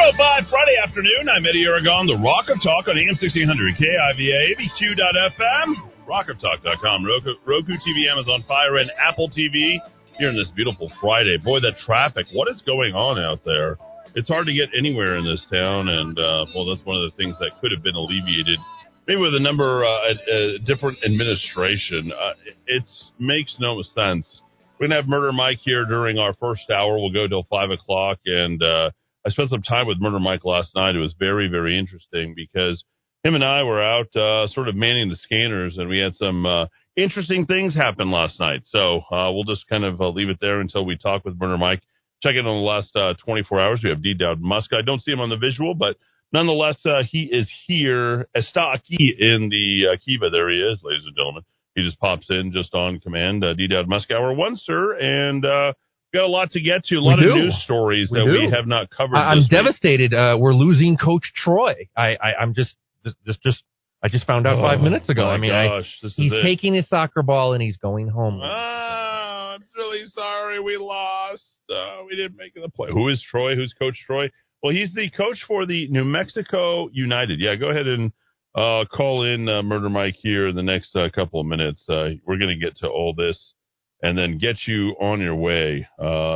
4:05 Friday afternoon. I'm Eddie Aragon, the Rock of Talk on AM 1600, KIVA, ABQ.FM, rockoftalk.com, Roku TV, Amazon Fire, and Apple TV here on this beautiful Friday. Boy, that traffic. What is going on out there? It's hard to get anywhere in this town, and, well, that's one of the things that could have been alleviated. Maybe with a number, different administration. It makes no sense. We're going to have Murder Mike here during our first hour. We'll go till 5 o'clock, and I spent some time with Murder Mike last night. It was very, very interesting because him and I were out sort of manning the scanners, and we had some interesting things happen last night. So we'll just kind of leave it there until we talk with Murder Mike. Check in on the last 24 hours. We have Dowd Muska. I don't see him on the visual, but nonetheless, he is here. Está aquí in the KIVA. There he is, ladies and gentlemen. He just pops in just on command. Dowd Muska, hour one, sir. And we've got a lot to get to, a lot of news stories we have not covered. I'm devastated. We're losing Coach Troy. I just found out 5 minutes ago. I mean, gosh, he's taking his soccer ball and he's going home. I'm really sorry we lost. We didn't make the play. Who is Troy? Who's Coach Troy? Well, he's the coach for the New Mexico United. Yeah, go ahead and call in Murder Mike here in the next couple of minutes. We're going to get to all this and then get you on your way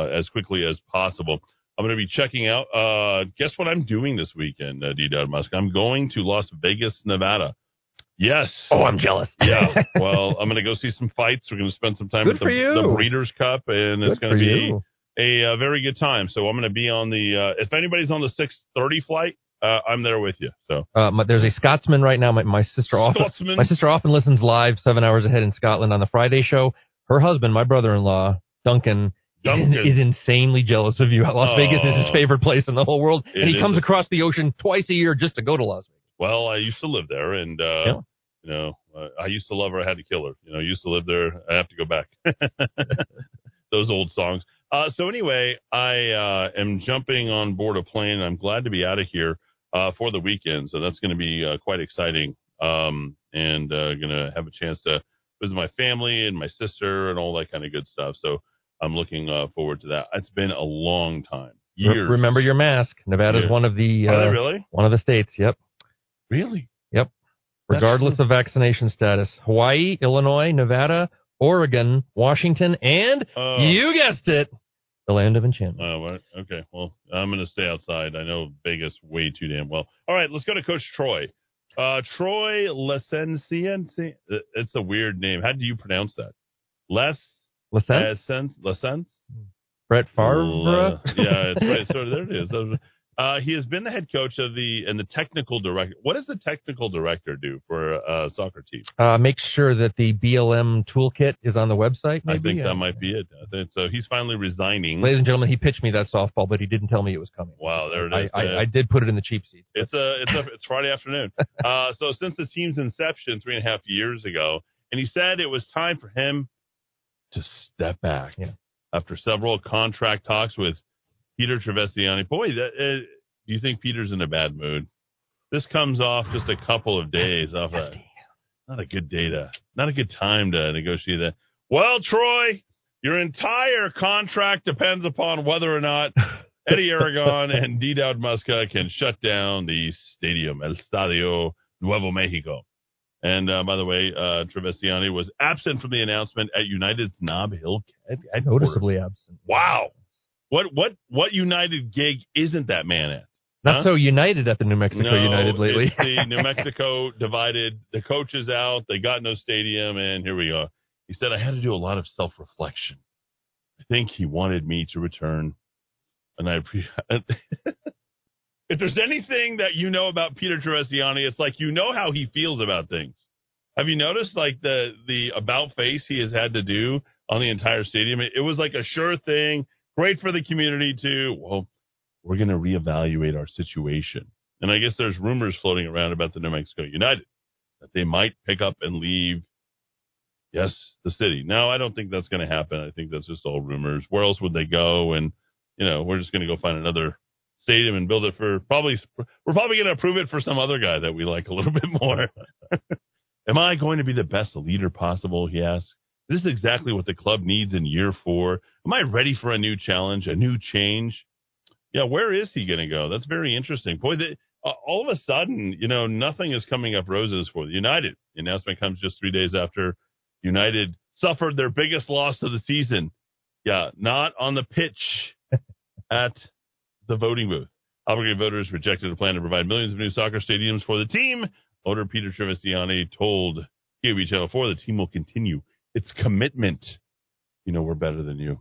as quickly as possible. I'm going to be checking out. Guess what I'm doing this weekend, Dowd Muska? I'm going to Las Vegas, Nevada. Yes. Oh, I'm jealous. Yeah. Well, I'm going to go see some fights. We're going to spend some time at the Breeders' Cup, and it's going to be a very good time. So I'm going to be on the, if anybody's on the 6:30 flight, I'm there with you. So there's a Scotsman right now. My sister often listens live 7 hours ahead in Scotland on the Friday show. Her husband, my brother-in-law, Duncan. Is insanely jealous of you. Las Vegas is his favorite place in the whole world, and he comes across the ocean twice a year just to go to Las Vegas. Well, I used to live there, and you know, I used to love her. I had to kill her. You know, I used to live there. I have to go back. Those old songs. So anyway, I am jumping on board a plane. I'm glad to be out of here for the weekend. So that's going to be quite exciting, and going to have a chance to visit my family and my sister and all that kind of good stuff. So I'm looking forward to that. It's been a long time. Years. Remember your mask. Nevada's one of the one of the states. Yep. Really? Yep. Regardless of vaccination status, Hawaii, Illinois, Nevada, Oregon, Washington, and you guessed it, the land of enchantment. Okay, well, I'm going to stay outside. I know Vegas way too damn well. All right, let's go to Coach Troy. Troy Lassencian. It's a weird name. How do you pronounce that? Lassencian? Brett Favre? Yeah, it's right. So there it is. He has been the head coach of the technical director. What does the technical director do for a soccer team? Make sure that the BLM toolkit is on the website, maybe? I think that might be it. So he's finally resigning. Ladies and gentlemen, he pitched me that softball, but he didn't tell me it was coming. Wow, there it is. I did put it in the cheap seat. It's Friday afternoon. So since the team's inception 3.5 years ago, and he said it was time for him to step back after several contract talks with Peter Trevisani. Boy, do you think Peter's in a bad mood? This comes off just a couple of days off. Not a good time to negotiate that. Well, Troy, your entire contract depends upon whether or not Eddie Aragon and Dowd Muska can shut down the stadium, El Estadio Nuevo Mexico. And by the way, Trevisani was absent from the announcement at United's Nob Hill. Noticeably absent. Wow. What United gig isn't that man at? Not so United at the New Mexico United lately. It's the New Mexico divided. The coach is out. They got no stadium, and here we are. He said, I had to do a lot of self-reflection. I think he wanted me to return, and I appreciate If there's anything that you know about Peter Trevisani, it's like you know how he feels about things. Have you noticed like the about face he has had to do on the entire stadium? It was like a sure thing. Great for the community, too. Well, we're going to reevaluate our situation. And I guess there's rumors floating around about the New Mexico United that they might pick up and leave, the city. Now, I don't think that's going to happen. I think that's just all rumors. Where else would they go? And, we're just going to go find another stadium and build it for we're probably going to approve it for some other guy that we like a little bit more. Am I going to be the best leader possible, he asked. This is exactly what the club needs in year 4. Am I ready for a new challenge, a new change? Yeah, where is he going to go? That's very interesting. Boy, all of a sudden, you know, nothing is coming up roses for the United. The announcement comes just 3 days after United suffered their biggest loss of the season. Yeah, not on the pitch at the voting booth. Albuquerque voters rejected a plan to provide millions of new soccer stadiums for the team. Owner Peter Trevisani told KOB Channel 4 the team will continue its commitment. You know, we're better than you.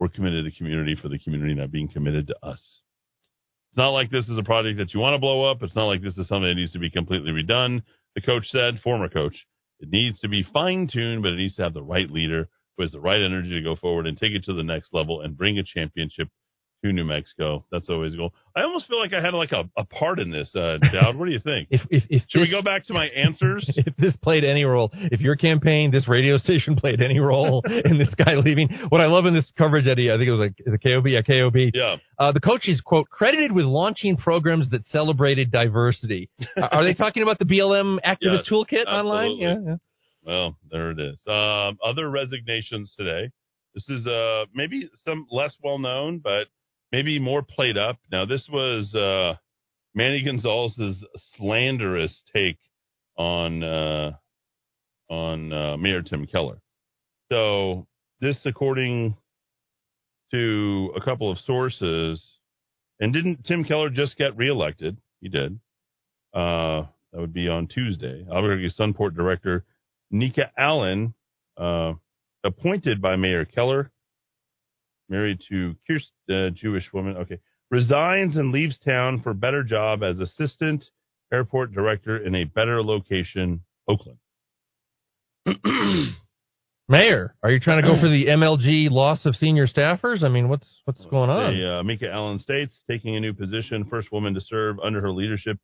We're committed to community for the community not being committed to us. It's not like this is a project that you want to blow up. It's not like this is something that needs to be completely redone. The coach said, former coach, it needs to be fine-tuned, but it needs to have the right leader who has the right energy to go forward and take it to the next level and bring a championship to New Mexico. That's always a goal. I almost feel like I had like a part in this, Dowd. What do you think? Should we go back to my answers? If this played any role, if your campaign, this radio station played any role in this guy leaving, what I love in this coverage, Eddie, I think it was like the KOB. Yeah, KOB. Yeah. The coach is, quote, credited with launching programs that celebrated diversity. Are they talking about the BLM activist toolkit online? Yeah. Well, there it is. Other resignations today. This is maybe some less well-known, but maybe more played up. Now, this was Manny Gonzalez's slanderous take on Mayor Tim Keller. So this, according to a couple of sources, and didn't Tim Keller just get reelected? He did. That would be on Tuesday. Albuquerque Sunport Director Nika Allen, appointed by Mayor Keller, married to a Jewish woman, resigns and leaves town for a better job as assistant airport director in a better location, Oakland. Mayor, are you trying to go for the MLG loss of senior staffers? I mean, what's going on? Nika Allen states, taking a new position, first woman to serve under her leadership,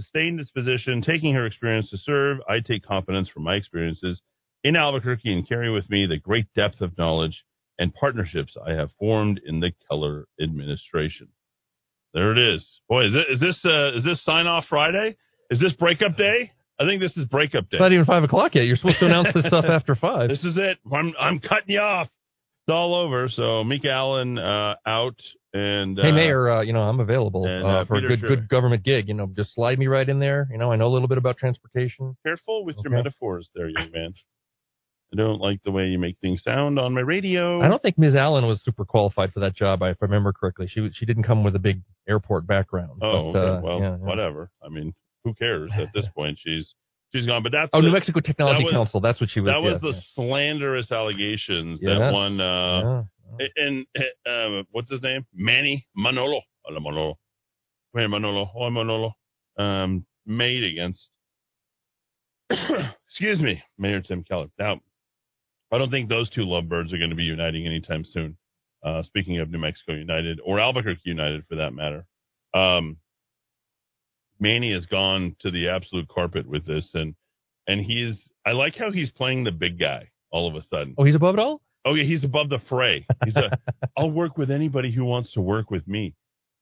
sustained this position, taking her experience to serve. I take confidence from my experiences in Albuquerque and carry with me the great depth of knowledge and partnerships I have formed in the Keller administration. There it is. Boy, is this sign-off Friday? Is this breakup day? I think this is breakup day. It's not even 5 o'clock yet. You're supposed to announce this stuff after 5. This is it. I'm cutting you off. It's all over. So Nika Allen out. And hey, Mayor, I'm available for a good government gig. You know, just slide me right in there. You know, I know a little bit about transportation. Careful with your metaphors there, young man. I don't like the way you make things sound on my radio. I don't think Ms. Allen was super qualified for that job, if I remember correctly. She didn't come with a big airport background. Oh, but, okay. Well, whatever. I mean, who cares at this point? She's gone. But that's New Mexico Technology Council. That's what she was. That was the slanderous allegations that one. And what's his name? Manolo. Manolo. Made against. Excuse me, Mayor Tim Keller. Now, I don't think those two lovebirds are going to be uniting anytime soon, speaking of New Mexico United or Albuquerque United, for that matter. Manny has gone to the absolute carpet with this, and I like how he's playing the big guy all of a sudden. Oh, he's above it all? Oh, yeah, he's above the fray. I'll work with anybody who wants to work with me.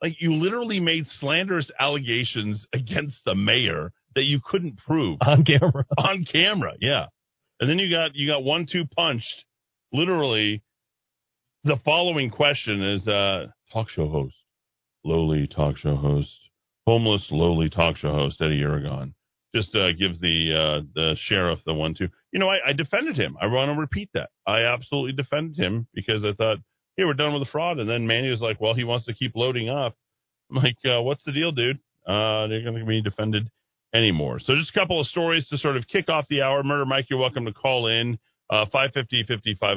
Like, you literally made slanderous allegations against the mayor that you couldn't prove. On camera. On camera, yeah. And then you got 1-2 punched. Literally, the following question is talk show host, lowly talk show host, homeless lowly talk show host Eddie Aragon. Just gives the sheriff the 1-2. You know, I defended him. I want to repeat that. I absolutely defended him because I thought, hey, we're done with the fraud. And then Manny was like, well, he wants to keep loading up. I'm like, what's the deal, dude? They're going to be defended anymore. So just a couple of stories to sort of kick off the hour. Murder Mike, you're welcome to call in. 550-5500.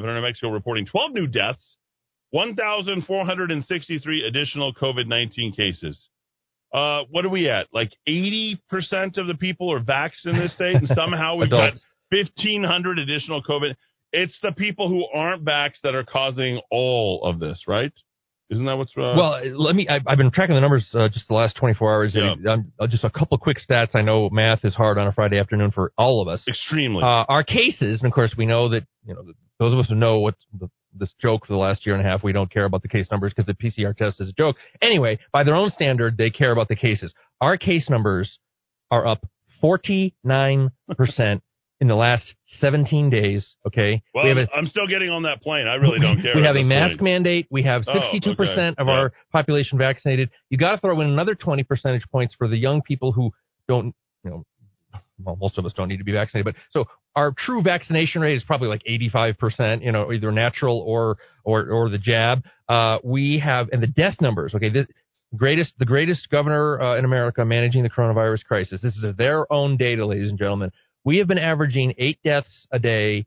New Mexico reporting 12 new deaths, 1,463 additional COVID-19 cases. What are we at? Like 80% of the people are vaxxed in this state, and somehow we've got 1,500 additional COVID. It's the people who aren't vaxxed that are causing all of this, right? Isn't that what's wrong? Well, I've been tracking the numbers just the last 24 hours. Yeah. Just a couple quick stats. I know math is hard on a Friday afternoon for all of us. Extremely. Our cases, and of course we know that, those of us who know what this joke for the last year and a half, we don't care about the case numbers because the PCR test is a joke. Anyway, by their own standard, they care about the cases. Our case numbers are up 49% in the last 17 days, okay? Well, I'm still getting on that plane. I really don't care. We have a mask mandate. We have 62% of our population vaccinated. You got to throw in another 20 percentage points for the young people who don't, you know, well, most of us don't need to be vaccinated. But so our true vaccination rate is probably like 85%, you know, either natural or the jab. We have, and the death numbers, okay, the greatest governor in America managing the coronavirus crisis. This is their own data, ladies and gentlemen. We have been averaging 8 deaths a day,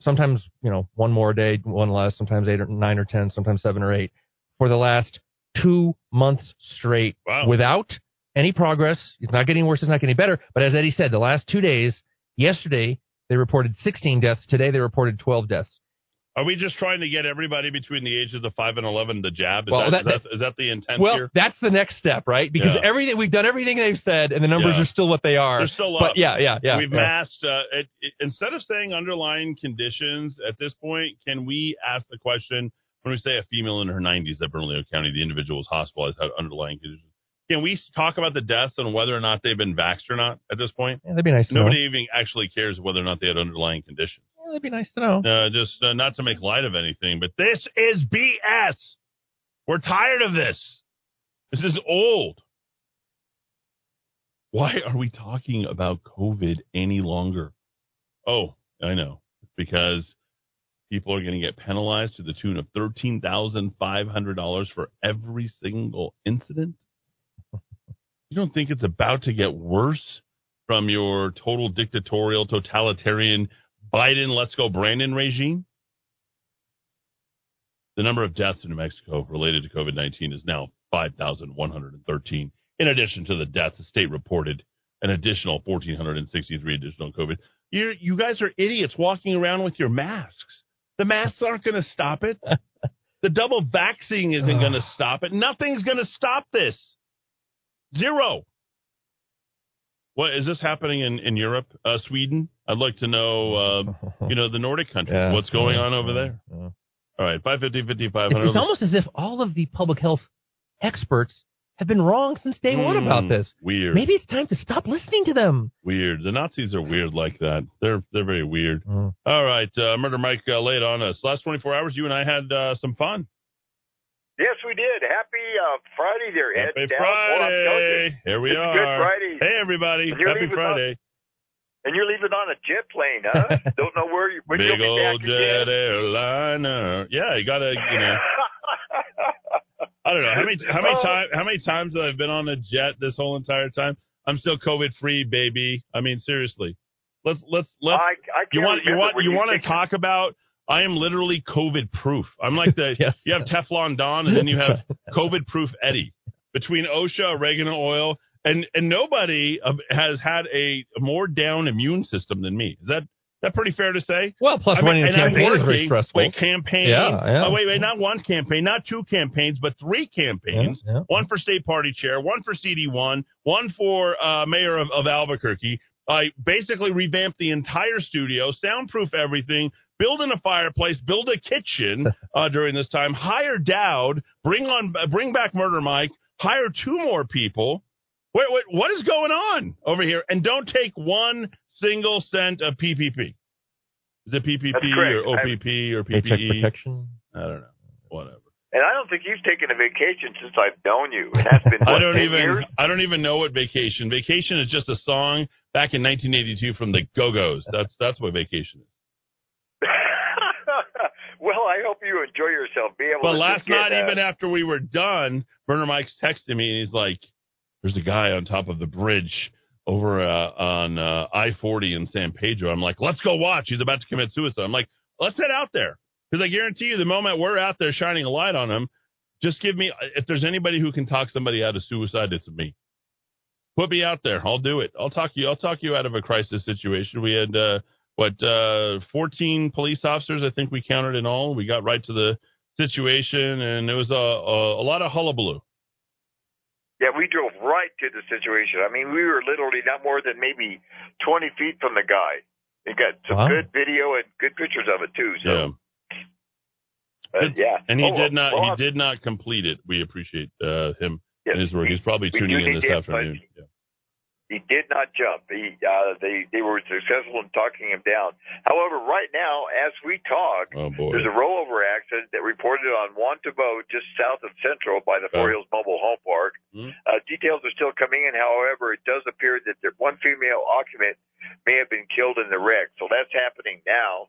sometimes, you know, one more a day, one less, sometimes 8 or 9 or 10, sometimes 7 or 8 for the last 2 months straight. Wow. Without any progress. It's not getting worse. It's not getting better. But as Eddie said, the last 2 days, yesterday, they reported 16 deaths. Today, they reported 12 deaths. Are we just trying to get everybody between the ages of 5 and 11 to jab? Is that the intent here? Well, that's the next step, right? Because everything we've done, everything they've said, and the numbers are still what they are. They're still up. But We've masked. Instead of saying underlying conditions at this point, can we ask the question, when we say a female in her 90s at Bernalillo County, the individual was hospitalized, had underlying conditions? Can we talk about the deaths and whether or not they've been vaxxed or not at this point? Yeah, that'd be nice to know. Nobody even actually cares whether or not they had underlying conditions. Yeah, that'd be nice to know. Just not to make light of anything, but this is BS. We're tired of this. This is old. Why are we talking about COVID any longer? Oh, I know. It's because people are going to get penalized to the tune of $13,500 for every single incident. You don't think it's about to get worse from your total dictatorial, totalitarian Biden, let's go Brandon regime? The number of deaths in New Mexico related to COVID-19 is now 5,113. In addition to the deaths, the state reported an additional 1,463 additional COVID. You guys are idiots walking around with your masks. The masks aren't going to stop it. The double vaccine isn't going to stop it. Nothing's going to stop this. 0. What is this happening in Europe, Sweden? I'd like to know, the Nordic countries, what's going on over there. Yeah. All right, 550-5500. It's almost as if all of the public health experts have been wrong since day one about this. Weird. Maybe it's time to stop listening to them. Weird. The Nazis are weird like that. They're very weird. Mm. All right, Murder Mike laid on us. Last 24 hours, you and I had some fun. Yes, we did. Happy Friday there, Ed. Happy Friday. Here we are. Good Friday. Hey, everybody. Happy Friday. And you're leaving on a jet plane, huh? Don't know where you're going to be back again. Big old jet airliner. Yeah, you got to, you know. I don't know. How many times have I been on a jet this whole entire time? I'm still COVID-free, baby. I mean, seriously. Let's. I can't you want to talk about... I am literally COVID-proof. I'm like the you have Teflon Don, and then you have COVID-proof Eddie. Between OSHA, oregano oil, and nobody has had a more down immune system than me. Is that pretty fair to say? Well, plus running the campaign is very stressful. Wait, campaign? Yeah. Oh, wait, not one campaign, not two campaigns, but three campaigns. Yeah. One for state party chair, one for CD1, one for mayor of Albuquerque. I basically revamped the entire studio, soundproof everything, build in a fireplace, build a kitchen during this time, hire Dowd, bring back Murder Mike, hire 2 more people. Wait, what is going on over here? And don't take one single cent of PPP. Is it PPP or OPP or PPE? Paycheck protection? I don't know. Whatever. And I don't think you've taken a vacation since I've known you. And that's been years? I don't even know what vacation. Vacation is just a song back in 1982 from the Go-Go's. That's what vacation is. Well, I hope you enjoy yourself. But last night, even after we were done, Murder Mike's texting me, and he's like, there's a guy on top of the bridge over on I-40 in San Pedro. I'm like, let's go watch. He's about to commit suicide. I'm like, let's head out there. Because I guarantee you the moment we're out there shining a light on him, just give me, if there's anybody who can talk somebody out of suicide, it's me. Put me out there. I'll do it. I'll talk you out of a crisis situation. We had... 14 police officers, I think we counted in all. We got right to the situation, and it was a lot of hullabaloo. Yeah, we drove right to the situation. I mean, we were literally not more than maybe 20 feet from the guy. It got some good video and good pictures of it, too. So, And he did not complete it. We appreciate him and his work. He's probably tuning in this afternoon. He did not jump. They were successful in talking him down. However, right now, as we talk, there's a rollover accident that reported on Wantabo, just south of Central by the Four Hills Mobile Home Park. Details are still coming in. However, it does appear that one female occupant may have been killed in the wreck. So that's happening now.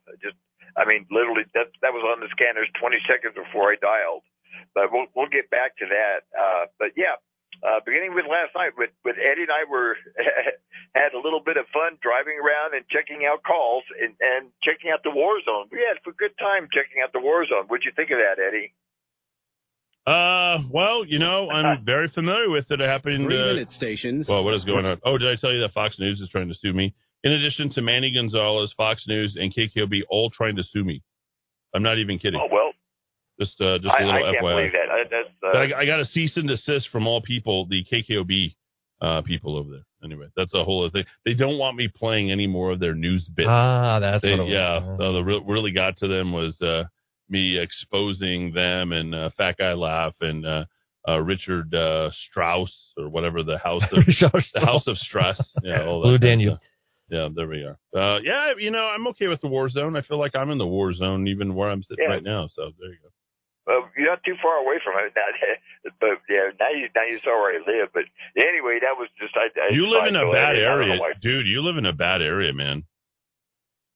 Literally, that was on the scanners 20 seconds before I dialed. But we'll get back to that. Beginning with last night, with Eddie and I had a little bit of fun driving around and checking out calls and checking out the war zone. We had a good time checking out the war zone. What'd you think of that, Eddie? I'm very familiar with it. It happened. 3 minute stations. Well, what is going on? Oh, did I tell you that Fox News is trying to sue me? In addition to Manny Gonzalez, Fox News, and KKOB all trying to sue me. I'm not even kidding. Oh, well. Just a little FYI. I can't believe that. I got a cease and desist from all people, the KKOB people over there. Anyway, that's a whole other thing. They don't want me playing any more of their news bits. That's what it was. Yeah, so really got to them was me exposing them and Fat Guy Laugh and Richard Strauss or whatever, the House of Strauss. Yeah, all that. Blue Daniel. Yeah, there we are. I'm okay with the war zone. I feel like I'm in the war zone even where I'm sitting right now. So there you go. Well, you're not too far away from it now, but now you saw where I live. But anyway, that was just you live in a bad area, dude. You live in a bad area, man.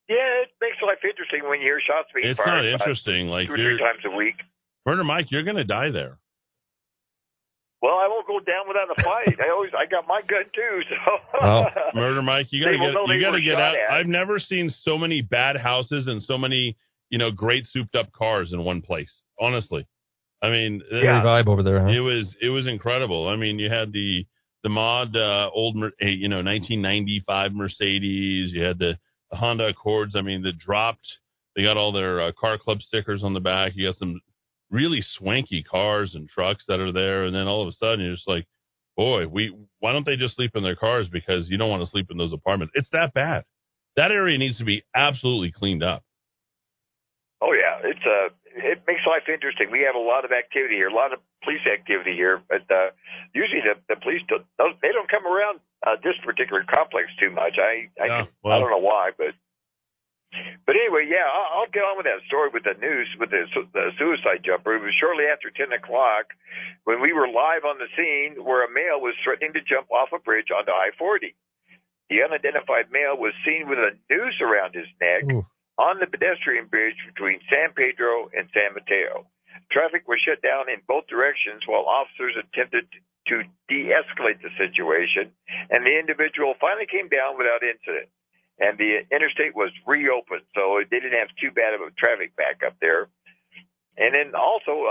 Yeah, it makes life interesting when you hear shots being fired. It's not interesting, like 2 or 3 times a week. Murder Mike, you're going to die there. Well, I won't go down without a fight. I got my gun too. So Murder Mike, you got to get out. I've never seen so many bad houses and so many great souped up cars in one place. Honestly, very vibe over there. Huh? It was incredible. You had the mod old 1995 Mercedes. You had the Honda Accords. They got all their car club stickers on the back. You got some really swanky cars and trucks that are there. And then all of a sudden you're just like, boy, why don't they just sleep in their cars? Because you don't want to sleep in those apartments. It's that bad. That area needs to be absolutely cleaned up. Oh yeah, it makes life interesting. We have a lot of activity here, a lot of police activity here, but usually the police don't come around this particular complex too much. I don't know why, but anyway, I'll get on with that story with the news with the suicide jumper. It was shortly after 10:00 when we were live on the scene where a male was threatening to jump off a bridge onto I-40. The unidentified male was seen with a noose around his neck. Ooh. On the pedestrian bridge between San Pedro and San Mateo. Traffic was shut down in both directions while officers attempted to de-escalate the situation, and the individual finally came down without incident. And the interstate was reopened, so they didn't have too bad of a traffic back up there. And then also,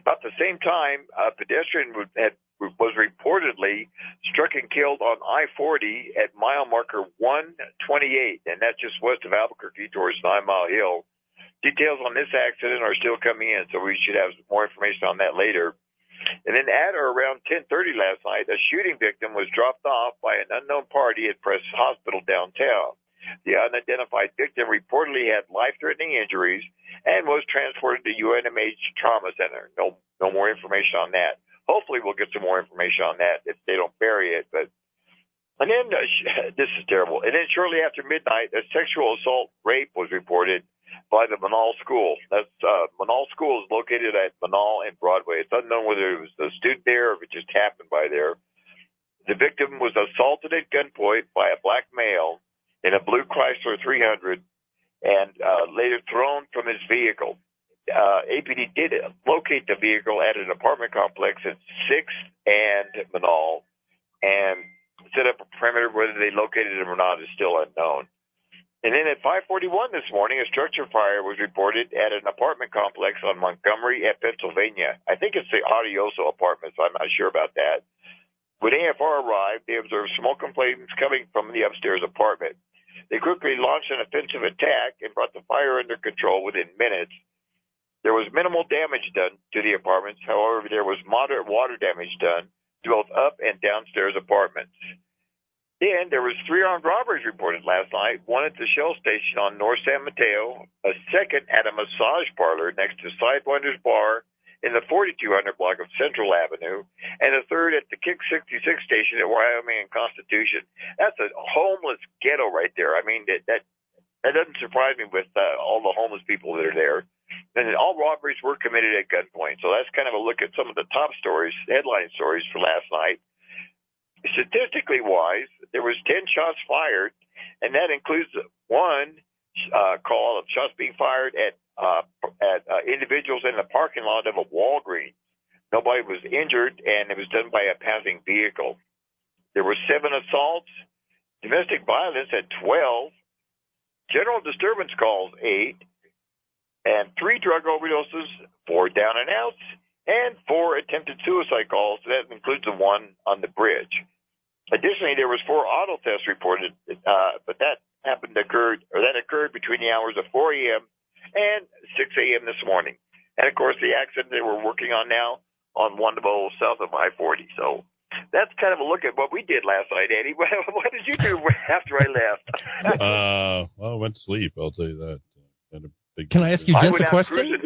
about the same time, a pedestrian was reportedly struck and killed on I-40 at mile marker 128, and that's just west of Albuquerque towards 9 Mile Hill. Details on this accident are still coming in, so we should have more information on that later. And then at or around 10:30 last night, a shooting victim was dropped off by an unknown party at Press Hospital downtown. The unidentified victim reportedly had life-threatening injuries and was transported to UNMH Trauma Center. No more information on that. Hopefully, we'll get some more information on that if they don't bury it. This is terrible. And then shortly after midnight, a sexual assault rape was reported by the Manal School. That's Manal School is located at Manal and Broadway. It's unknown whether it was a student there or if it just happened by there. The victim was assaulted at gunpoint by a black male in a blue Chrysler 300 and later thrown from his vehicle. APD did locate the vehicle at an apartment complex at 6th and Manal and set up a perimeter. Whether they located it or not is still unknown. And then at 5:41 this morning, a structure fire was reported at an apartment complex on Montgomery at Pennsylvania. I think it's the Adioso Apartments. I'm not sure about that. When AFR arrived, they observed smoke and flames coming from the upstairs apartment. They quickly launched an offensive attack and brought the fire under control within minutes. There was minimal damage done to the apartments. However, there was moderate water damage done to both up and downstairs apartments. Then there was 3 armed robberies reported last night, one at the Shell Station on North San Mateo, a second at a massage parlor next to Sidewinders Bar in the 4200 block of Central Avenue, and the third at the Kick 66 station at Wyoming and Constitution. That's a homeless ghetto right there. I mean, that doesn't surprise me with all the homeless people that are there. And all robberies were committed at gunpoint. So that's kind of a look at some of the top stories, headline stories for last night. Statistically wise, there was 10 shots fired, and that includes one call of shots being fired at individuals in the parking lot of a Walgreens. Nobody was injured, and it was done by a passing vehicle. There were 7 assaults, domestic violence at 12, general disturbance calls 8, and 3 drug overdoses, 4 down and outs, and 4 attempted suicide calls. So that includes the one on the bridge. Additionally, there was 4 auto thefts reported, but that occurred between the hours of 4 a.m. and 6 a.m. this morning. And, of course, the accident that we're working on now on 100 south of I-40. So that's kind of a look at what we did last night, Eddie. What did you do after I left? Well, I went to sleep, I'll tell you that. Can I ask you just a question?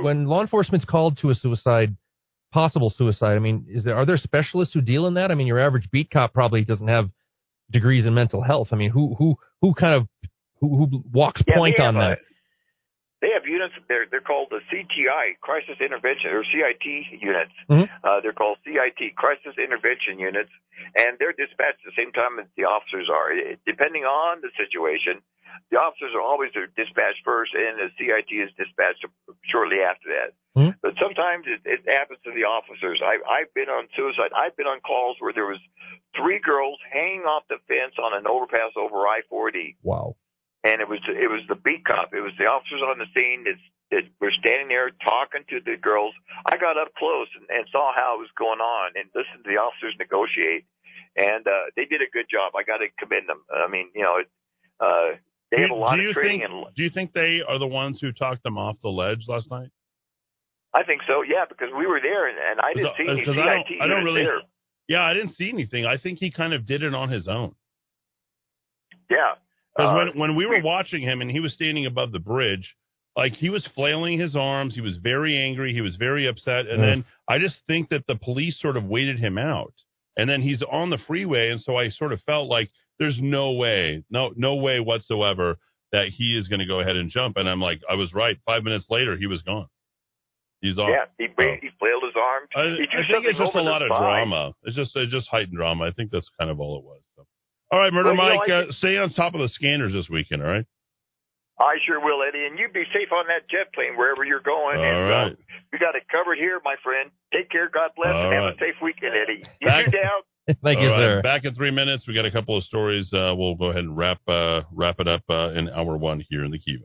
When law enforcement's called to a possible suicide, I mean, are there specialists who deal in that? I mean, your average beat cop probably doesn't have degrees in mental health. I mean, who walks point on that? They have units. They're called the CTI, Crisis Intervention, or CIT units. Mm-hmm. They're called CIT, Crisis Intervention Units, and they're dispatched at the same time as the officers are. Depending on the situation, the officers are always dispatched first, and the CIT is dispatched shortly after that. Mm-hmm. But sometimes it happens to the officers. I've been on suicide. I've been on calls where there was 3 girls hanging off the fence on an overpass over I-40. Wow. And it was the beat cop. It was the officers on the scene that were standing there talking to the girls. I got up close and saw how it was going on and listened to the officers negotiate. And they did a good job. I got to commend them. I mean, you know, they have a lot of training. Do you think they are the ones who talked them off the ledge last night? I think so, yeah, because we were there and I didn't see any CIT. I don't really. There. Yeah, I didn't see anything. I think he kind of did it on his own. Yeah. Because when we were watching him and he was standing above the bridge, like he was flailing his arms, he was very angry, he was very upset, and then I just think that the police sort of waited him out, and then he's on the freeway, and so I sort of felt like there's no way whatsoever that he is going to go ahead and jump, and I'm like, I was right. 5 minutes later, he was gone. He's off. Yeah, he flailed his arms. I think it's just a lot of drama. It's just heightened drama. I think that's kind of all it was. So. All right, Mike, stay on top of the scanners this weekend, all right? I sure will, Eddie. And you be safe on that jet plane wherever you're going. All right. We got it covered here, my friend. Take care. God bless. Have a safe weekend, Eddie. You too, Dowd. Thank you, sir. Back in 3 minutes. We got a couple of stories. We'll go ahead and wrap it up in hour one here in the Kiva.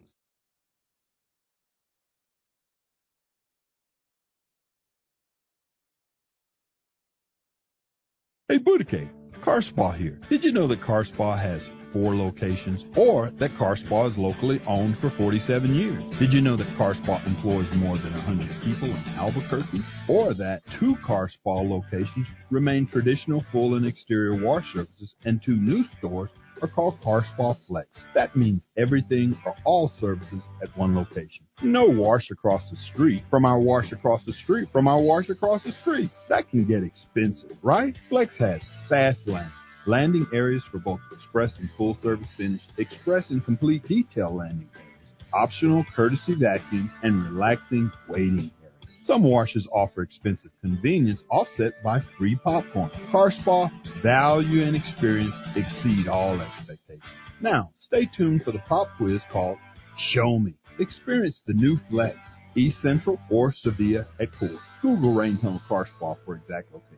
Hey, Boudicay, Car Spa here. Did you know that Car Spa has 4 locations or that Car Spa is locally owned for 47 years? Did you know that Car Spa employs more than 100 people in Albuquerque or that 2 Car Spa locations remain traditional full and exterior wash services and 2 new stores are called Car Spa Flex? That means everything or all services at one location. No wash across the street from our wash across the street from our wash across the street. That can get expensive, right? Flex has fast landing areas for both express and full service finish, express and complete detail landing areas, optional courtesy vacuum, and relaxing waiting. Some washes offer expensive convenience offset by free popcorn. Car Spa, value and experience exceed all expectations. Now, stay tuned for the pop quiz called Show Me. Experience the new Flex, East Central or Sevilla at Coors. Google Rain Tunnel Car Spa for exact location.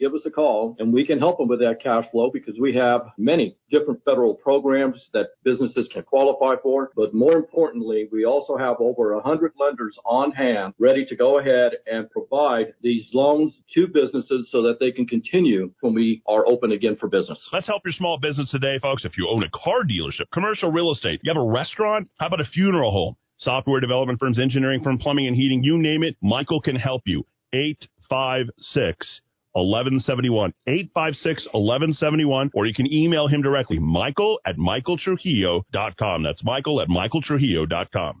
give us a call, and we can help them with that cash flow because we have many different federal programs that businesses can qualify for. But more importantly, we also have over 100 lenders on hand ready to go ahead and provide these loans to businesses so that they can continue when we are open again for business. Let's help your small business today, folks. If you own a car dealership, commercial real estate, you have a restaurant, how about a funeral home, software development firms, engineering firm, plumbing and heating, you name it, Michael can help you. 856-1171, 856-1171, or you can email him directly, michael@michaeltrujillo.com. That's michael@michaeltrujillo.com.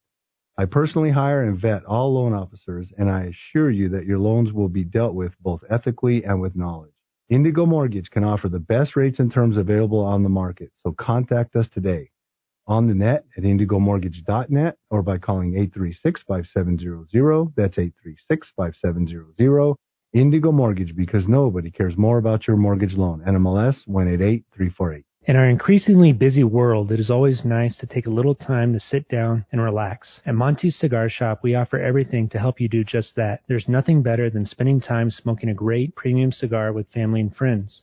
I personally hire and vet all loan officers, and I assure you that your loans will be dealt with both ethically and with knowledge. Indigo Mortgage can offer the best rates and terms available on the market, so contact us today on the net at indigomortgage.net or by calling 836-5700. That's 836-5700. Indigo Mortgage, because nobody cares more about your mortgage loan. NMLS 188348. In our increasingly busy world, it is always nice to take a little time to sit down and relax. At Monty's Cigar Shop, we offer everything to help you do just that. There's nothing better than spending time smoking a great premium cigar with family and friends.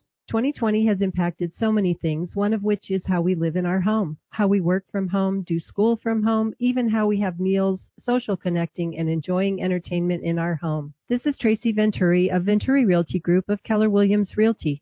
2020 has impacted so many things, one of which is how we live in our home, how we work from home, do school from home, even how we have meals, social connecting, and enjoying entertainment in our home. This is Tracy Venturi of Venturi Realty Group of Keller Williams Realty.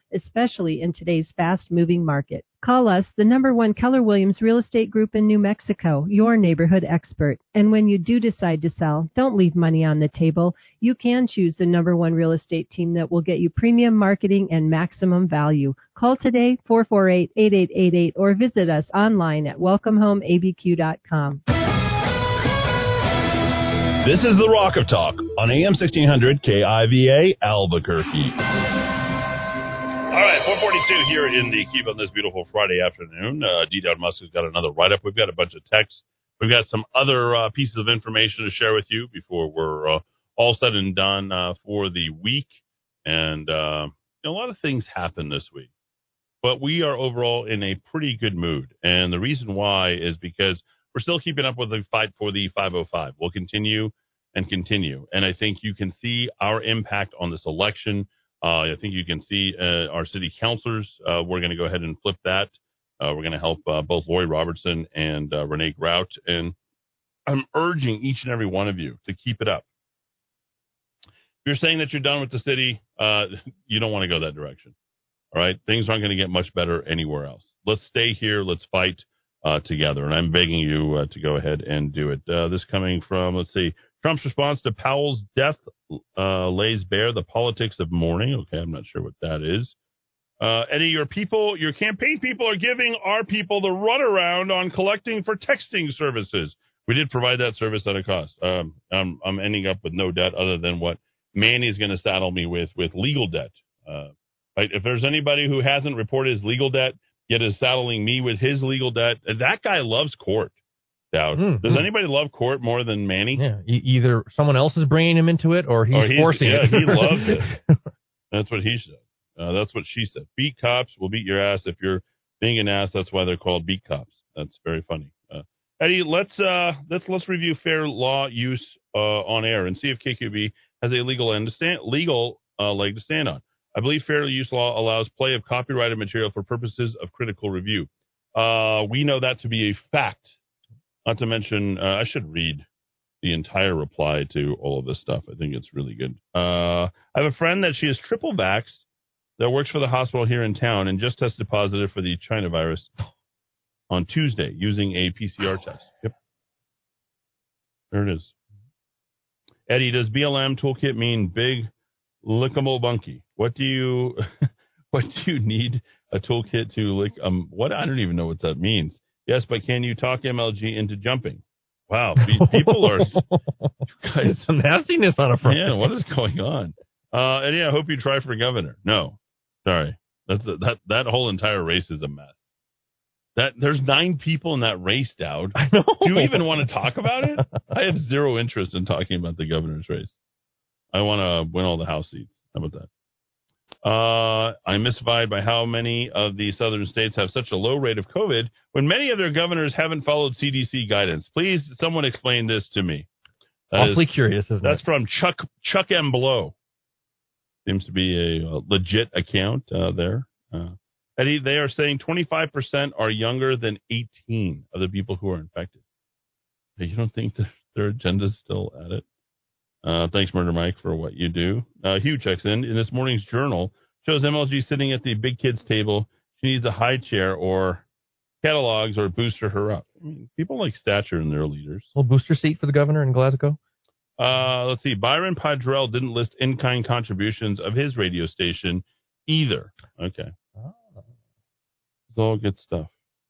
especially in today's fast-moving market. Call us, the #1 Keller Williams Real Estate Group in New Mexico, your neighborhood expert. And when you do decide to sell, don't leave money on the table. You can choose the #1 real estate team that will get you premium marketing and maximum value. Call today, 448-8888, or visit us online at welcomehomeabq.com. This is the Rock of Talk on AM 1600 KIVA Albuquerque. All right, 442 here in the Keep on this beautiful Friday afternoon. Dowd Muska's got another write-up. We've got a bunch of texts. We've got some other pieces of information to share with you before we're all said and done for the week. And a lot of things happened this week. But we are overall in a pretty good mood. And the reason why is because we're still keeping up with the fight for the 505. We'll continue. And I think you can see our impact on this election. I think you can see our city councilors. We're going to go ahead and flip that. We're going to help both Lori Robertson and Renee Grout. And I'm urging each and every one of you to keep it up. If you're saying that you're done with the city, you don't want to go that direction. All right? Things aren't going to get much better anywhere else. Let's stay here. Let's fight together. And I'm begging you to go ahead and do it. This coming from, let's see, Trump's response to Powell's death lays bare the politics of mourning. Okay, I'm not sure what that is. Eddie, your campaign people are giving our people the runaround on collecting for texting services. We did provide that service at a cost. I'm ending up with no debt other than what Manny's going to saddle me with legal debt. Right? If there's anybody who hasn't reported his legal debt, yet is saddling me with his legal debt, that guy loves court. Out. Mm-hmm. Does anybody love court more than Manny? Yeah, either someone else is bringing him into it or he's forcing it. Yeah, he loves it. That's what he said. That's what she said. Beat cops will beat your ass if you're being an ass. That's why they're called beat cops. That's very funny. Eddie, let's review fair law use on air and see if KQB has a legal leg to stand on. I believe fair use law allows play of copyrighted material for purposes of critical review. We know that to be a fact. Not to mention, I should read the entire reply to all of this stuff. I think it's really good. I have a friend that she is triple vaxxed that works for the hospital here in town and just tested positive for the China virus on Tuesday using a PCR test. Yep. There it is. Eddie, does BLM toolkit mean big lickable bunkie? What do you need a toolkit to lick? What? I don't even know what that means. Yes, but can you talk MLG into jumping? Wow, people are... guys, some nastiness on a front. Yeah, what is going on? And yeah, I hope you try for governor. No, sorry. That whole entire race is a mess. There's 9 people in that race, Dowd. I know. Do you even want to talk about it? I have zero interest in talking about the governor's race. I want to win all the House seats. How about that? I'm mystified by how many of the southern states have such a low rate of COVID when many of their governors haven't followed CDC guidance. Please, someone explain this to me. That's awfully curious, isn't it? That's from Chuck M. Blow. Seems to be a legit account there. Eddie, they are saying 25% are younger than 18 of the people who are infected. You don't think their agenda is still at it? Thanks, Murder Mike, for what you do. Hugh checks in this morning's journal, shows MLG sitting at the big kids table. She needs a high chair or catalogs or booster her up. I mean, people like stature in their leaders. A little booster seat for the governor in Glasgow. Let's see. Byron Padrell didn't list in-kind contributions of his radio station either. Okay. Oh. It's all good stuff.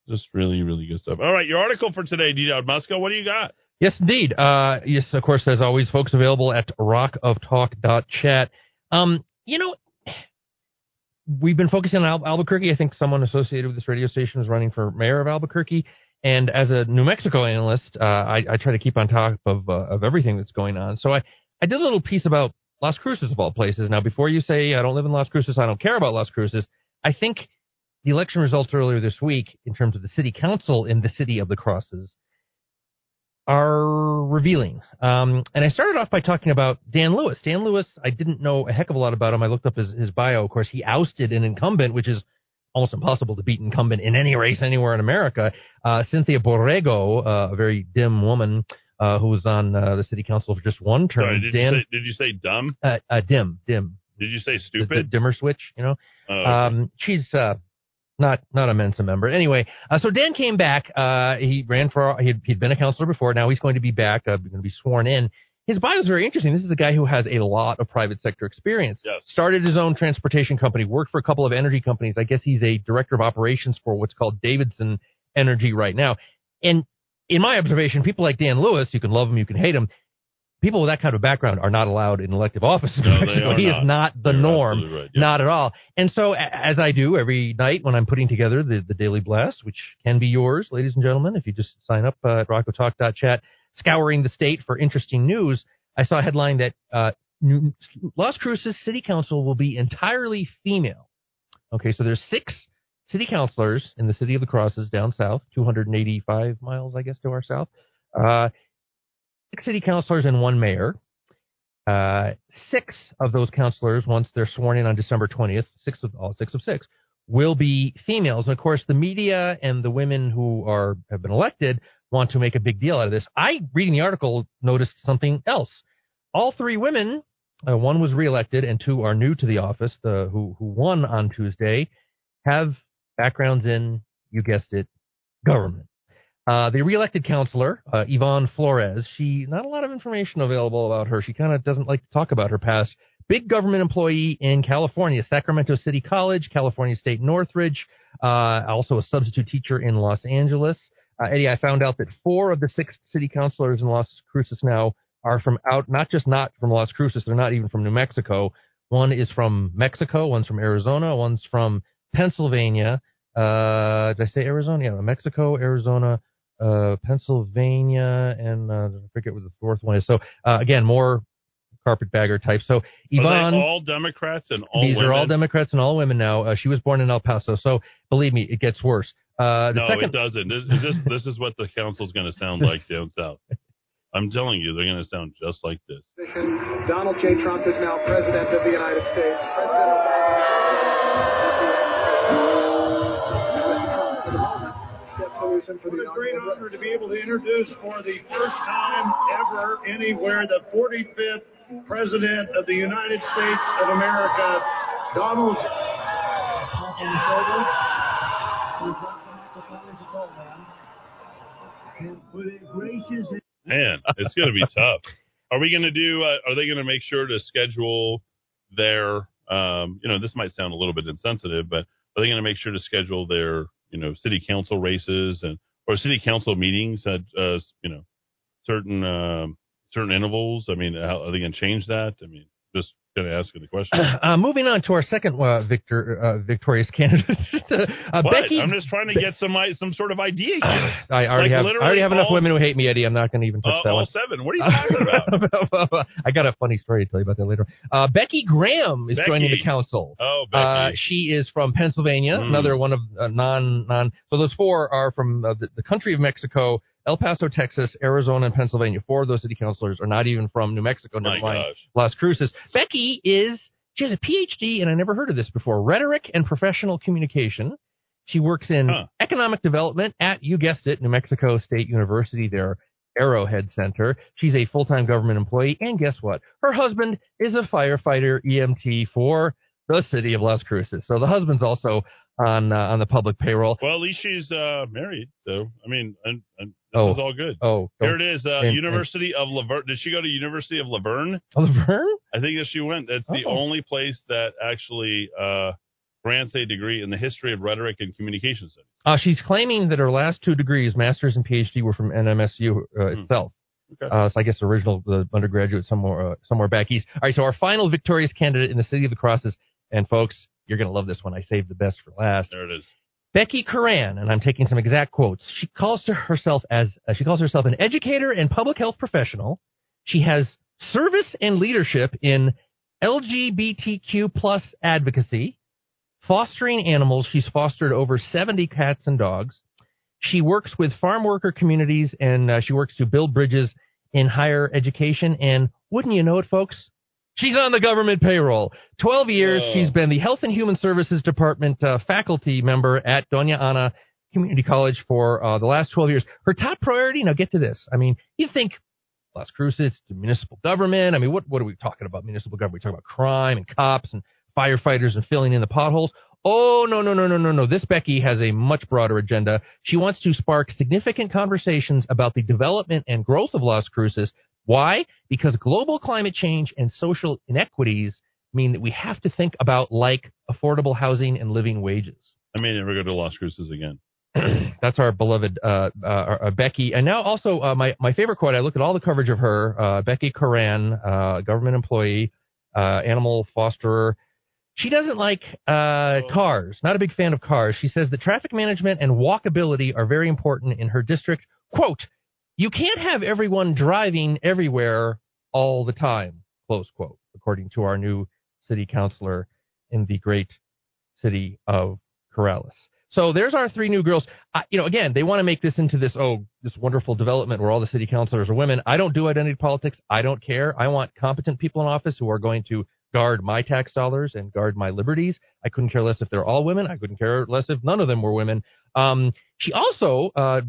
Just really, really good stuff. All right. Your article for today, Dowd Muska. What do you got? Yes, indeed. Yes, of course, as always, folks available at rockoftalk.chat. We've been focusing on Albuquerque. I think someone associated with this radio station was running for mayor of Albuquerque. And as a New Mexico analyst, I try to keep on top of everything that's going on. So I did a little piece about Las Cruces, of all places. Now, before you say, I don't live in Las Cruces, I don't care about Las Cruces, I think the election results earlier this week in terms of the city council in the city of the Crosses are revealing. And I started off by talking about Dan Lewis. Dan Lewis, I didn't know a heck of a lot about him. I looked up his bio. Of course, he ousted an incumbent, which is almost impossible to beat incumbent in any race anywhere in America. Cynthia Borrego, a very dim woman who was on the city council for just one term. Sorry, did you say dumb? Dim. Did you say stupid? The dimmer switch, you know. Oh, okay. She's not a Mensa member. Anyway, so Dan came back. He ran for, he'd been a counselor before. Now he's going to be back, going to be sworn in. His bio is very interesting. This is a guy who has a lot of private sector experience. Yes. Started his own transportation company, worked for a couple of energy companies. I guess he's a director of operations for what's called Davidson Energy right now. And in my observation, people like Dan Lewis, you can love him, you can hate him. People with that kind of background are not allowed in elective office. No, he is not the norm, right. Not at all. And so, as I do every night when I'm putting together the Daily Blast, which can be yours, ladies and gentlemen, if you just sign up at rockotalk.chat, scouring the state for interesting news, I saw a headline that Las Cruces City Council will be entirely female. Okay, so there's 6 city councilors in the city of the Crosses down south, 285 miles, I guess, to our south. 6 city councilors and 1 mayor. 6 of those councilors, once they're sworn in on December 20th, 6 of 6, will be females. And of course, the media and the women who have been elected want to make a big deal out of this. I, reading the article, noticed something else. All 3 women, 1 was reelected and 2 are new to the office, who won on Tuesday, have backgrounds in, you guessed it, government. The reelected counselor, Yvonne Flores, not a lot of information available about her. She kind of doesn't like to talk about her past. Big government employee in California, Sacramento City College, California State Northridge, also a substitute teacher in Los Angeles. Eddie, I found out that 4 of the 6 city councilors in Las Cruces now are from not from Las Cruces, they're not even from New Mexico. 1 is from Mexico, 1's from Arizona, 1's from Pennsylvania. Did I say Arizona? Yeah, Mexico, Arizona, Pennsylvania, and I forget what the 4th one is. So, again, more carpetbagger type. So, Yvonne. Are they all Democrats and all women? These are all Democrats and all women now. She was born in El Paso. So, believe me, it gets worse. It doesn't. This is what the council's going to sound like down south. I'm telling you, they're going to sound just like this. Donald J. Trump is now President of the United States. President What a great honor to be able to introduce for the first time ever anywhere the 45th President of the United States of America, Donald J. Trump. Man, it's going to be tough. Are they going to make sure to schedule their, this might sound a little bit insensitive, but are they going to make sure to schedule their, city council races or city council meetings at, certain intervals? I mean, are they going to change that? I mean, just going to ask you the question. Moving on to our second victorious candidate. Becky, I'm just trying to get some sort of idea here. I already have enough women who hate me, Eddie. I'm not going to even touch that all one. All 7. What are you talking about? I got a funny story to tell you about that later. Becky Graham is joining the council. Oh, Becky. She is from Pennsylvania, another one of non. So those 4 are from the country of Mexico, El Paso, Texas, Arizona, and Pennsylvania. 4 of those city councilors are not even from New Mexico, never mind Las Cruces. Becky she has a PhD, and I never heard of this before, rhetoric and professional communication. She works in economic development at, you guessed it, New Mexico State University, their Arrowhead Center. She's a full-time government employee, and guess what? Her husband is a firefighter EMT for the city of Las Cruces. So the husband's also on the public payroll. Well, at least she's married, so I mean, and this is all good. Here it is, University of Laverne. Did she go to University of Laverne? Laverne? I think that she went. That's the only place that actually grants a degree in the history of rhetoric and communication studies. She's claiming that her last 2 degrees, master's and PhD, were from NMSU itself. Okay. So I guess original undergraduate somewhere back east. All right, so our final victorious candidate in the city of the Crosses, and folks, you're going to love this one. I saved the best for last. There it is. Becky Curran, and I'm taking some exact quotes. She calls herself an educator and public health professional. She has service and leadership in LGBTQ+ advocacy, fostering animals. She's fostered over 70 cats and dogs. She works with farm worker communities, and she works to build bridges in higher education. And wouldn't you know it, folks, she's on the government payroll. 12 years, she's been the Health and Human Services Department faculty member at Doña Ana Community College for the last 12 years. Her top priority, now get to this, I mean, you think Las Cruces to municipal government. I mean, what are we talking about municipal government? We're talking about crime and cops and firefighters and filling in the potholes. Oh, no. This Becky has a much broader agenda. She wants to spark significant conversations about the development and growth of Las Cruces. Why? Because global climate change and social inequities mean that we have to think about, like, affordable housing and living wages. I mean, never go to Las Cruces again. That's our beloved Becky. And now also my favorite quote. I looked at all the coverage of her. Becky Curran, government employee, animal fosterer. She doesn't like cars, not a big fan of cars. She says that traffic management and walkability are very important in her district. Quote, "You can't have everyone driving everywhere all the time," close quote, according to our new city councilor in the great city of Corrales. So there's our three new girls. Again, they want to make this into this, this wonderful development where all the city councilors are women. I don't do identity politics. I don't care. I want competent people in office who are going to guard my tax dollars and guard my liberties. I couldn't care less if they're all women. I couldn't care less if none of them were women. She also, I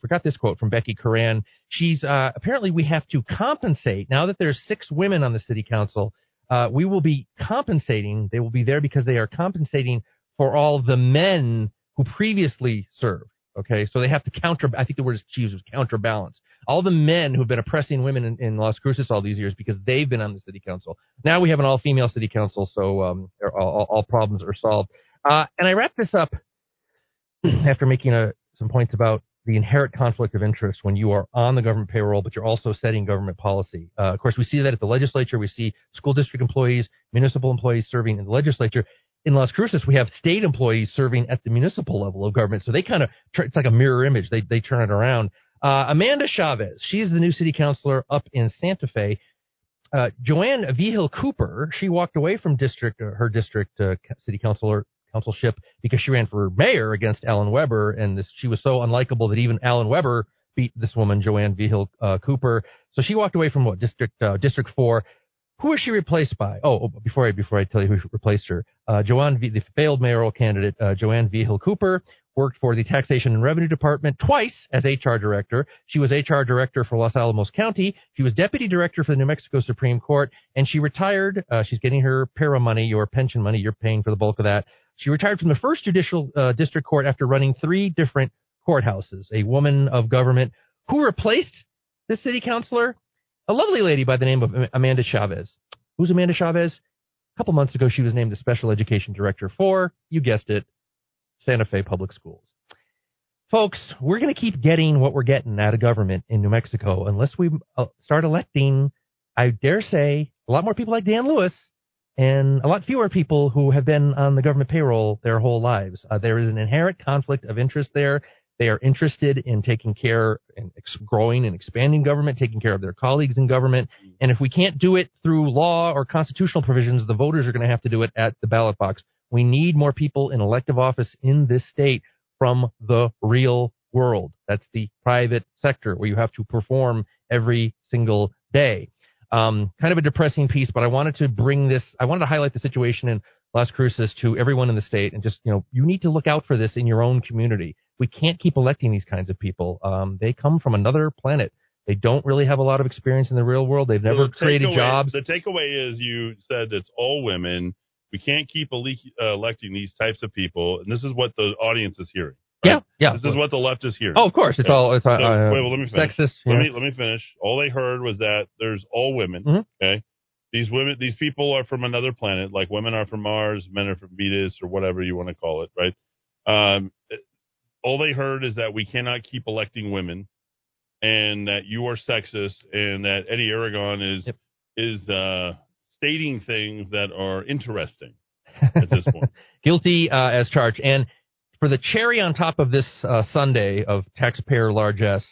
forgot this quote from Becky Curran. She's apparently we have to compensate. Now that there's 6 women on the city council, we will be compensating. They will be there because they are compensating for all the men who previously served, okay? So they have to I think the word she used was counterbalance. All the men who've been oppressing women in Las Cruces all these years because they've been on the city council. Now we have an all-female city council, so all problems are solved. And I wrap this up after making some points about the inherent conflict of interest when you are on the government payroll, but you're also setting government policy. Of course, we see that at the legislature. We see school district employees, municipal employees serving in the legislature. In Las Cruces, we have state employees serving at the municipal level of government. So they kind of, it's like a mirror image. They turn it around. Amanda Chavez, she is the new city councilor up in Santa Fe. Joanne Vigil Cooper, she walked away from her district city councilship because she ran for mayor against Alan Weber. And she was so unlikable that even Alan Weber beat this woman, Joanne Vigil Cooper. So she walked away from District 4. Who was she replaced by? Oh, before I tell you who replaced her, the failed mayoral candidate, Joanne Vigil Cooper, worked for the Taxation and Revenue Department twice as HR director. She was HR director for Los Alamos County. She was deputy director for the New Mexico Supreme Court, and she retired. She's getting her PERA money, your pension money. You're paying for the bulk of that. She retired from the first judicial district court after running 3 different courthouses. A woman of government who replaced the city councilor. A lovely lady by the name of Amanda Chavez. Who's Amanda Chavez? A couple months ago, she was named the Special Education Director for, you guessed it, Santa Fe Public Schools. Folks, we're going to keep getting what we're getting out of government in New Mexico unless we start electing, I dare say, a lot more people like Dan Lewis and a lot fewer people who have been on the government payroll their whole lives. There is an inherent conflict of interest there. They are interested in taking care and growing and expanding government, taking care of their colleagues in government. And if we can't do it through law or constitutional provisions, the voters are going to have to do it at the ballot box. We need more people in elective office in this state from the real world. That's the private sector where you have to perform every single day. Kind of a depressing piece, but I wanted to highlight the situation in Las Cruces to everyone in the state. And just, you need to look out for this in your own community. We can't keep electing these kinds of people. They come from another planet. They don't really have a lot of experience in the real world. They've never created jobs. The takeaway is you said it's all women. We can't keep electing these types of people. And this is what the audience is hearing. Right? Yeah. This is what the left is hearing. Oh, of course. It's all it's, wait, well, let me finish. Sexist. Yeah. Let me finish. All they heard was that there's all women. Mm-hmm. Okay. These people are from another planet. Like women are from Mars, men are from Venus, or whatever you want to call it. Right. All they heard is that we cannot keep electing women and that you are sexist and that Eddie Aragon is stating things that are interesting at this point. Guilty as charged. And for the cherry on top of this Sunday of taxpayer largesse,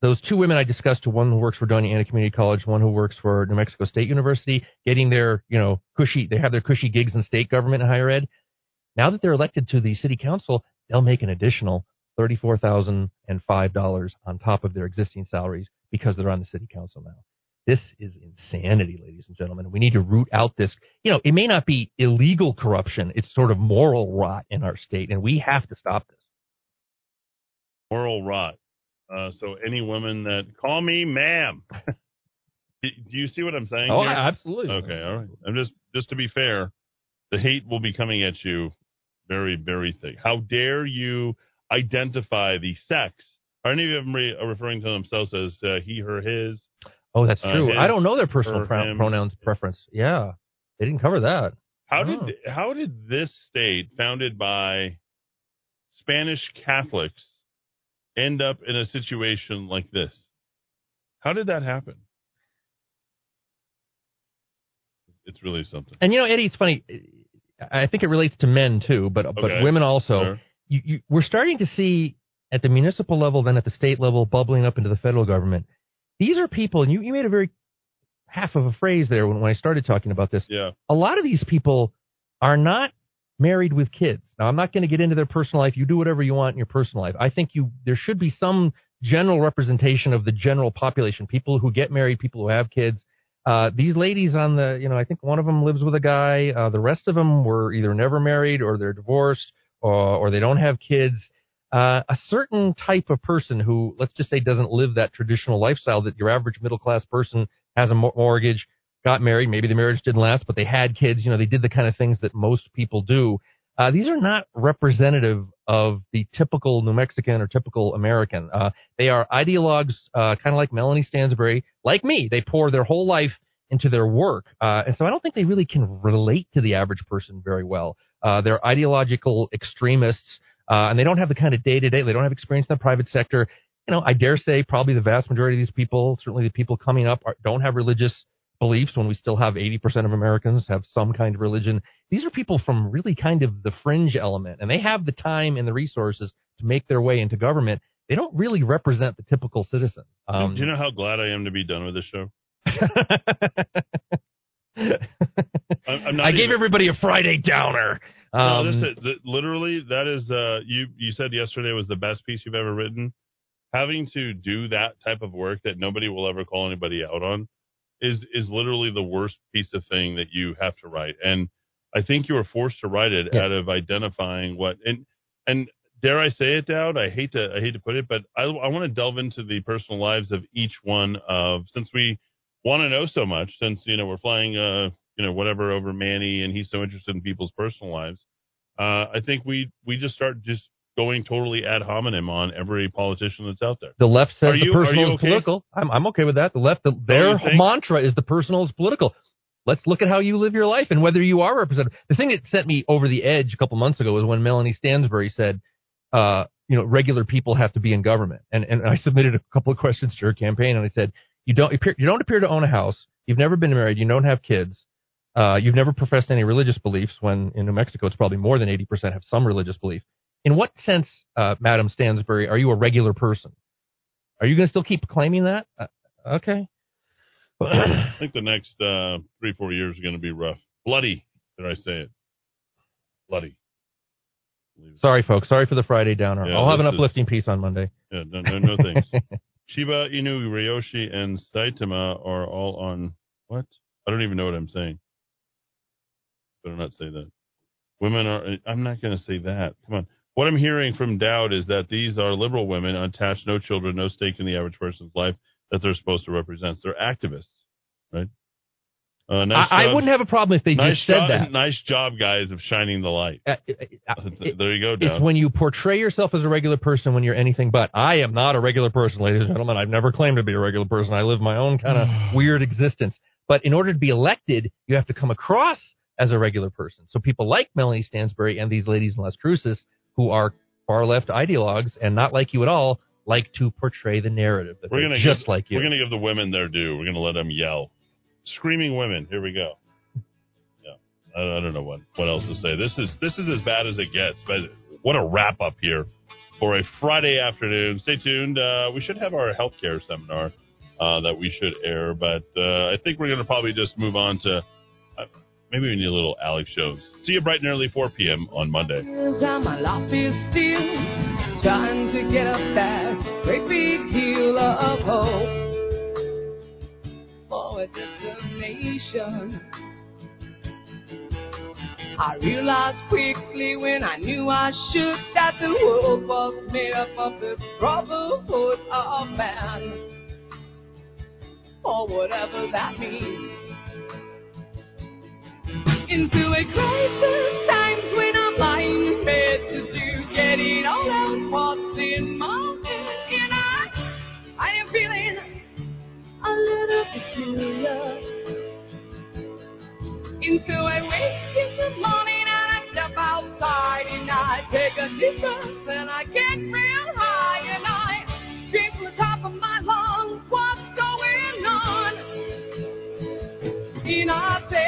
those 2 women I discussed, one who works for Doña Ana Community College, one who works for New Mexico State University, getting their, they have their cushy gigs in state government and higher ed. Now that they're elected to the city council, they'll make an additional $34,005 on top of their existing salaries because they're on the city council now. This is insanity, ladies and gentlemen. We need to root out this. You know, it may not be illegal corruption. It's sort of moral rot in our state, and we have to stop this. Moral rot. So any women that call me ma'am. Do you see what I'm saying? Oh, here? Absolutely. Okay, all right. I'm just to be fair, the hate will be coming at you very, very thick. How dare you identify the sex? Are any of them referring to themselves as he, her, his? Oh, that's true. I don't know their personal pronouns preference. Yeah, they didn't cover that. How did this state, founded by Spanish Catholics, end up in a situation like this? How did that happen? It's really something. And, you know, Eddie, it's funny. I think it relates to men, too, but women also. Sure. We're starting to see at the municipal level, then at the state level, bubbling up into the federal government. These are people, and you made a very half of a phrase there when I started talking about this. Yeah. A lot of these people are not married with kids. Now, I'm not going to get into their personal life. You do whatever you want in your personal life. I think there should be some general representation of the general population, people who get married, people who have kids. These ladies on the, you know, I think one of them lives with a guy. The rest of them were either never married or they're divorced or they don't have kids. A certain type of person who, let's just say, doesn't live that traditional lifestyle that your average middle-class person has a mortgage, got married, maybe the marriage didn't last, but they had kids, you know, they did the kind of things that most people do. These are not representative of the typical New Mexican or typical American. They are ideologues, kind of like Melanie Stansbury, like me. They pour their whole life into their work. And so I don't think they really can relate to the average person very well. They're ideological extremists. And they don't have the kind of day-to-day, they don't have experience in the private sector. You know, I dare say probably the vast majority of these people, certainly the people coming up, don't have religious beliefs when we still have 80% of Americans have some kind of religion. These are people from really kind of the fringe element, and they have the time and the resources to make their way into government. They don't really represent the typical citizen. Do you know how glad I am to be done with this show? I gave everybody a Friday downer. Literally, that is, you said yesterday was the best piece you've ever written. Having to do that type of work that nobody will ever call anybody out on is literally the worst piece of thing that you have to write. And I think you were forced to write it out of identifying what, and dare I say it, Dowd? I hate to put it, but I want to delve into the personal lives of each one of, since we want to know so much, since, you know, we're flying, whatever over Manny, and he's so interested in people's personal lives. I think we just start just going totally ad hominem on every politician that's out there. The left says the personal is political. I'm okay with that. The left, their mantra is the personal is political. Let's look at how you live your life and whether you are represented. The thing that sent me over the edge a couple months ago was when Melanie Stansbury said, regular people have to be in government. And I submitted a couple of questions to her campaign, and I said, you don't appear to own a house. You've never been married. You don't have kids. You've never professed any religious beliefs, when in New Mexico it's probably more than 80% have some religious belief. In what sense, Madam Stansbury, are you a regular person? Are you going to still keep claiming that? Okay. I think the next 3-4 years are going to be rough. Bloody, did I say it? Bloody. Sorry, folks. Sorry for the Friday downer. Yeah, I'll have an uplifting piece on Monday. Yeah, no thanks. Shiba Inu, Ryoshi, and Saitama are all on what? I don't even know what I'm saying. Better not say that. Women are... I'm not going to say that. Come on. What I'm hearing from Dowd is that these are liberal women, unattached, no children, no stake in the average person's life that they're supposed to represent. They're activists, right? I wouldn't have a problem if they just said that. Nice job, guys, of shining the light. There you go, Dowd. It's when you portray yourself as a regular person when you're anything but. I am not a regular person, ladies and gentlemen. I've never claimed to be a regular person. I live my own kind of weird existence. But in order to be elected, you have to come across as a regular person. So people like Melanie Stansbury and these ladies in Las Cruces, who are far-left ideologues and not like you at all, like to portray the narrative that they're just like you. We're going to give the women their due. We're going to let them yell. Screaming women. Here we go. Yeah, I don't know what else to say. This is as bad as it gets. But what a wrap-up here for a Friday afternoon. Stay tuned. We should have our healthcare seminar that we should air, but I think we're going to probably just move on to maybe we need a little Alex Jones. See you bright and early 4 p.m. on Monday. Time to get up that great big hill of hope for a destination. I realized quickly when I knew I should that the world was made up of the brotherhood of man, or whatever that means. Into a crisis times when I'm lying in bed just to get it all out what's in my head, and I am feeling a little peculiar. And so I wake in the morning and I step outside and I take a deep breath and I get real high and I scream from the top of my lungs, what's going on? And I say,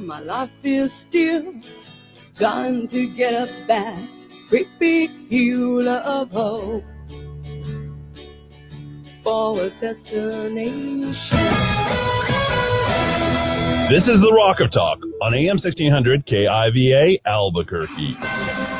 my life is still trying to get up that great big hill of hope for a destination. This is the Rock of Talk on AM 1600 KIVA Albuquerque.